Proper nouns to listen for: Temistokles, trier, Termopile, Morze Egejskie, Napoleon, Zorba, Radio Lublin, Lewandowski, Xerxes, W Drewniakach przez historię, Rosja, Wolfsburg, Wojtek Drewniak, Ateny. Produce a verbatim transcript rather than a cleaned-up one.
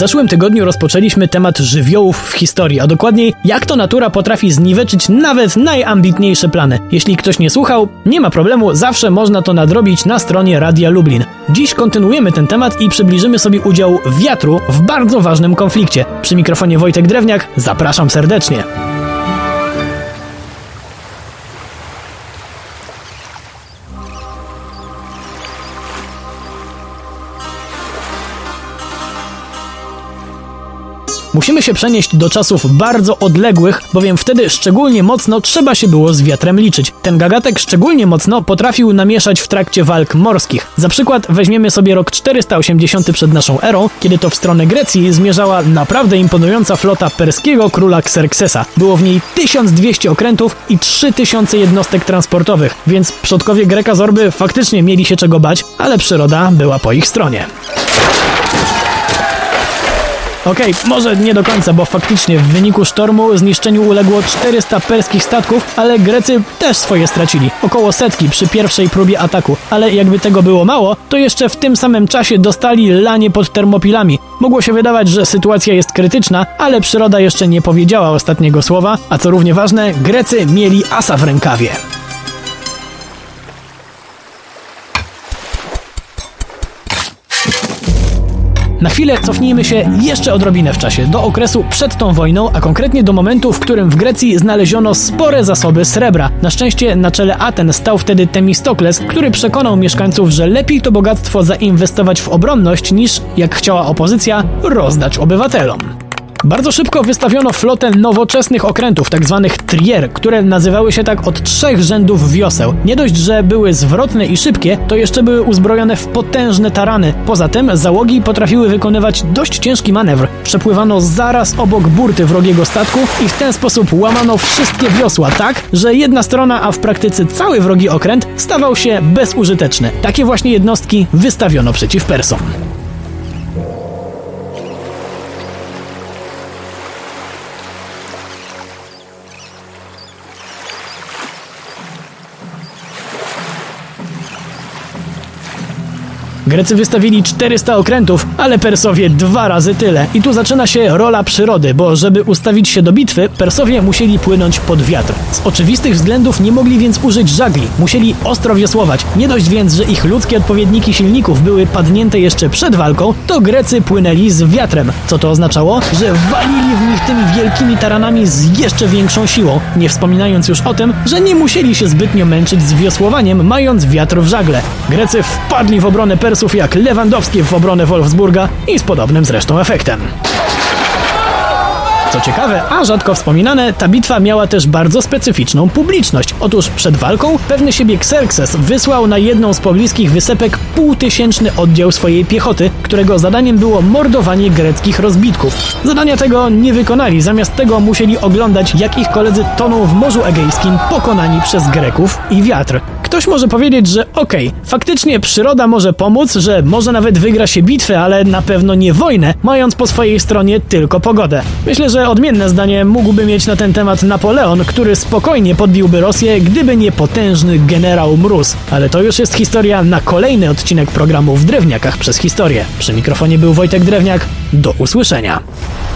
zeszłym tygodniu rozpoczęliśmy temat żywiołów w historii, a dokładniej jak to natura potrafi zniweczyć nawet najambitniejsze plany. Jeśli ktoś nie słuchał, nie ma problemu, zawsze można to nadrobić na stronie Radia Lublin. Dziś kontynuujemy ten temat i przybliżymy sobie udział wiatru w bardzo ważnym konflikcie. Przy mikrofonie Wojtek Drewniak, zapraszam serdecznie. Musimy się przenieść do czasów bardzo odległych, bowiem wtedy szczególnie mocno trzeba się było z wiatrem liczyć. Ten gagatek szczególnie mocno potrafił namieszać w trakcie walk morskich. Za przykład weźmiemy sobie rok czterysta osiemdziesiąty przed naszą erą, kiedy to w stronę Grecji zmierzała naprawdę imponująca flota perskiego króla Xerxesa. Było w niej tysiąc dwieście okrętów i trzy tysiące jednostek transportowych, więc przodkowie Greka Zorby faktycznie mieli się czego bać, ale przyroda była po ich stronie. Okej, okay, może nie do końca, bo faktycznie w wyniku sztormu zniszczeniu uległo czterysta perskich statków, ale Grecy też swoje stracili. Około setki przy pierwszej próbie ataku, ale jakby tego było mało, to jeszcze w tym samym czasie dostali lanie pod Termopilami. Mogło się wydawać, że sytuacja jest krytyczna, ale przyroda jeszcze nie powiedziała ostatniego słowa, a co równie ważne, Grecy mieli asa w rękawie. Na chwilę cofnijmy się jeszcze odrobinę w czasie, do okresu przed tą wojną, a konkretnie do momentu, w którym w Grecji znaleziono spore zasoby srebra. Na szczęście na czele Aten stał wtedy Temistokles, który przekonał mieszkańców, że lepiej to bogactwo zainwestować w obronność niż, jak chciała opozycja, rozdać obywatelom. Bardzo szybko wystawiono flotę nowoczesnych okrętów, tak zwanych trier, które nazywały się tak od trzech rzędów wioseł. Nie dość, że były zwrotne i szybkie, to jeszcze były uzbrojone w potężne tarany. Poza tym załogi potrafiły wykonywać dość ciężki manewr. Przepływano zaraz obok burty wrogiego statku i w ten sposób łamano wszystkie wiosła tak, że jedna strona, a w praktyce cały wrogi okręt, stawał się bezużyteczny. Takie właśnie jednostki wystawiono przeciw Persom. Grecy wystawili czterysta okrętów, ale Persowie dwa razy tyle. I tu zaczyna się rola przyrody, bo żeby ustawić się do bitwy, Persowie musieli płynąć pod wiatr. Z oczywistych względów nie mogli więc użyć żagli, musieli ostro wiosłować. Nie dość więc, że ich ludzkie odpowiedniki silników były padnięte jeszcze przed walką, to Grecy płynęli z wiatrem. Co to oznaczało? Że walili w nich tymi wielkimi taranami z jeszcze większą siłą. Nie wspominając już o tym, że nie musieli się zbytnio męczyć z wiosłowaniem, mając wiatr w żagle. Grecy wpadli w obronę Persów jak Lewandowski w obronę Wolfsburga i z podobnym zresztą efektem. Co ciekawe, a rzadko wspominane, ta bitwa miała też bardzo specyficzną publiczność. Otóż przed walką pewny siebie Xerxes wysłał na jedną z pobliskich wysepek półtysięczny oddział swojej piechoty, którego zadaniem było mordowanie greckich rozbitków. Zadania tego nie wykonali, zamiast tego musieli oglądać, jak ich koledzy toną w Morzu Egejskim pokonani przez Greków i wiatr. Ktoś może powiedzieć, że okej, okay, faktycznie przyroda może pomóc, że może nawet wygra się bitwę, ale na pewno nie wojnę, mając po swojej stronie tylko pogodę. Myślę, że odmienne zdanie mógłby mieć na ten temat Napoleon, który spokojnie podbiłby Rosję, gdyby nie potężny generał Mróz. Ale to już jest historia na kolejny odcinek programu W Drewniakach przez historię. Przy mikrofonie był Wojtek Drewniak. Do usłyszenia.